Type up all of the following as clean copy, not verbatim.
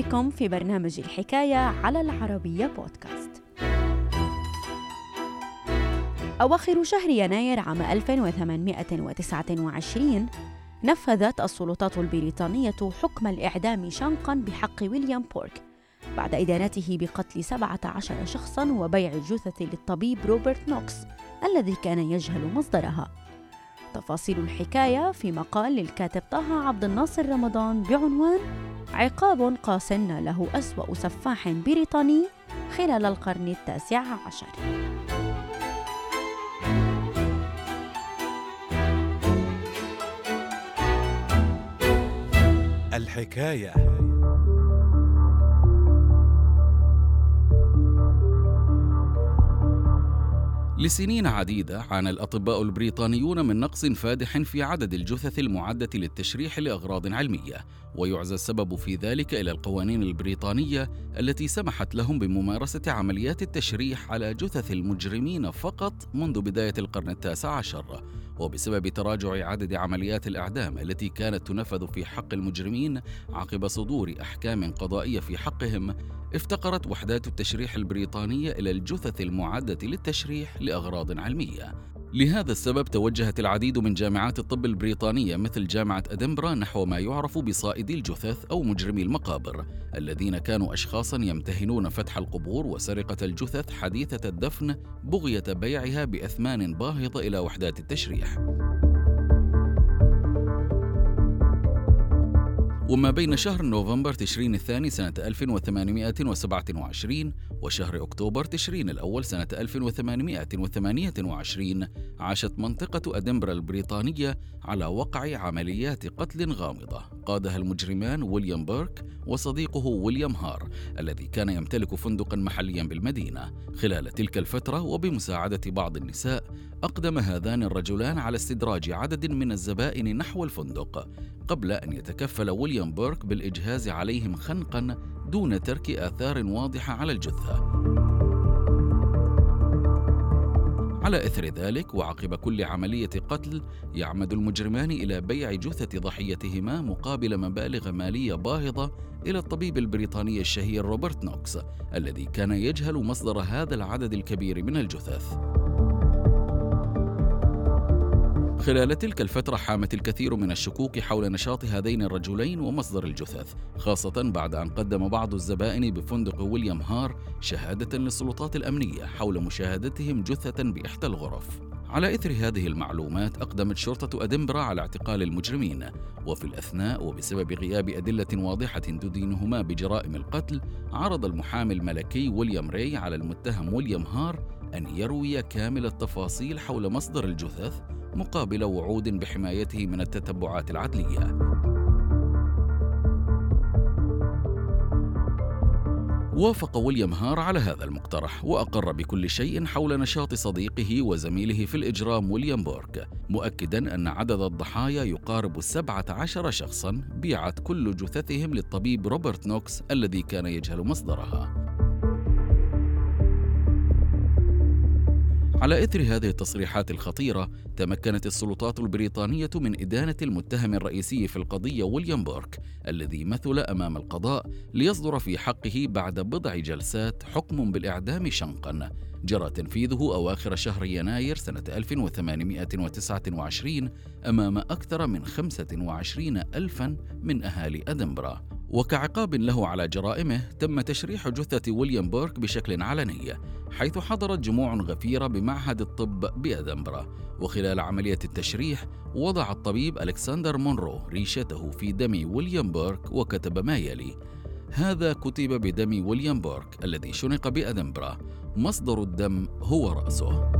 بكم في برنامج الحكاية على العربية بودكاست. أواخر شهر يناير عام 1829 نفذت السلطات البريطانية حكم الإعدام شنقاً بحق ويليام بورك بعد إدانته بقتل 17 شخصاً وبيع الجثث للطبيب روبرت نوكس الذي كان يجهل مصدرها. تفاصيل الحكاية في مقال للكاتب طه عبد الناصر رمضان بعنوان عقاب قاس ناله أسوأ سفاح بريطاني خلال القرن 19. الحكاية. لسنين عديدة عانى الأطباء البريطانيون من نقص فادح في عدد الجثث المعدة للتشريح لأغراض علمية، ويعزى السبب في ذلك إلى القوانين البريطانية التي سمحت لهم بممارسة عمليات التشريح على جثث المجرمين فقط منذ بداية القرن 19، وبسبب تراجع عدد عمليات الإعدام التي كانت تنفذ في حق المجرمين عقب صدور أحكام قضائية في حقهم، افتقرت وحدات التشريح البريطانية إلى الجثث المعدة للتشريح لأغراض علمية. لهذا السبب توجهت العديد من جامعات الطب البريطانية مثل جامعة أدنبرا نحو ما يعرف بصائدي الجثث أو مجرمي المقابر، الذين كانوا أشخاصا يمتهنون فتح القبور وسرقة الجثث حديثة الدفن بغية بيعها بأثمان باهظة إلى وحدات التشريح. وما بين شهر نوفمبر تشرين الثاني سنة 1827 وشهر أكتوبر تشرين الأول سنة 1828 عاشت منطقة أدنبرا البريطانية على وقع عمليات قتل غامضة قادها المجرمان ويليام بيرك وصديقه ويليام هار الذي كان يمتلك فندقا محليا بالمدينة. خلال تلك الفترة وبمساعدة بعض النساء أقدم هذان الرجلان على استدراج عدد من الزبائن نحو الفندق قبل أن يتكفل ويليام بيرك بالإجهاز عليهم خنقاً دون ترك آثار واضحة على الجثة. على إثر ذلك وعقب كل عملية قتل يعمد المجرمان إلى بيع جثث ضحيتهما مقابل مبالغ مالية باهظة إلى الطبيب البريطاني الشهير روبرت نوكس الذي كان يجهل مصدر هذا العدد الكبير من الجثث. خلال تلك الفترة حامت الكثير من الشكوك حول نشاط هذين الرجلين ومصدر الجثث، خاصة بعد أن قدم بعض الزبائن بفندق ويليام هار شهادة للسلطات الأمنية حول مشاهدتهم جثة بإحدى الغرف. على إثر هذه المعلومات أقدمت شرطة أدنبرا على اعتقال المجرمين، وفي الأثناء وبسبب غياب أدلة واضحة تدينهما بجرائم القتل عرض المحامي الملكي ويليام راي على المتهم ويليام هار أن يروي كامل التفاصيل حول مصدر الجثث مقابل وعود بحمايته من التتبعات العدلية. وافق ويليام هار على هذا المقترح وأقر بكل شيء حول نشاط صديقه وزميله في الإجرام ويليام بورك، مؤكداً أن عدد الضحايا يقارب 17 شخصاً بيعت كل جثثهم للطبيب روبرت نوكس الذي كان يجهل مصدرها. على إثر هذه التصريحات الخطيرة تمكنت السلطات البريطانية من إدانة المتهم الرئيسي في القضية ويليام بورك الذي مثل أمام القضاء ليصدر في حقه بعد بضع جلسات حكم بالإعدام شنقاً جرى تنفيذه أواخر شهر يناير سنة 1829 أمام أكثر من 25,000 من أهالي أدنبرا. وكعقاب له على جرائمه تم تشريح جثة ويليام بيرك بشكل علني حيث حضرت جموع غفيرة بمعهد الطب بأدنبرا، وخلال عملية التشريح وضع الطبيب ألكسندر مونرو ريشته في دم ويليام بيرك وكتب ما يلي: هذا كتب بدم ويليام بيرك الذي شنق بأدنبرا، مصدر الدم هو رأسه.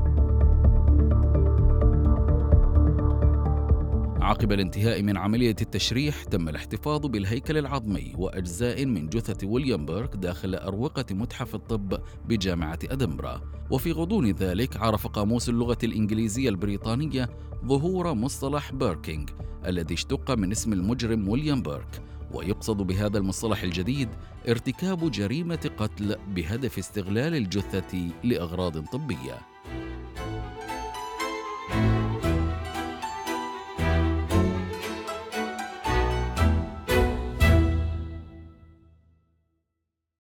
عقب الانتهاء من عملية التشريح تم الاحتفاظ بالهيكل العظمي وأجزاء من جثث ويليام بيرك داخل أروقة متحف الطب بجامعة أدنبرا. وفي غضون ذلك عرف قاموس اللغة الإنجليزية البريطانية ظهور مصطلح بيركينغ الذي اشتق من اسم المجرم ويليام بيرك، ويقصد بهذا المصطلح الجديد ارتكاب جريمة قتل بهدف استغلال الجثة لأغراض طبية.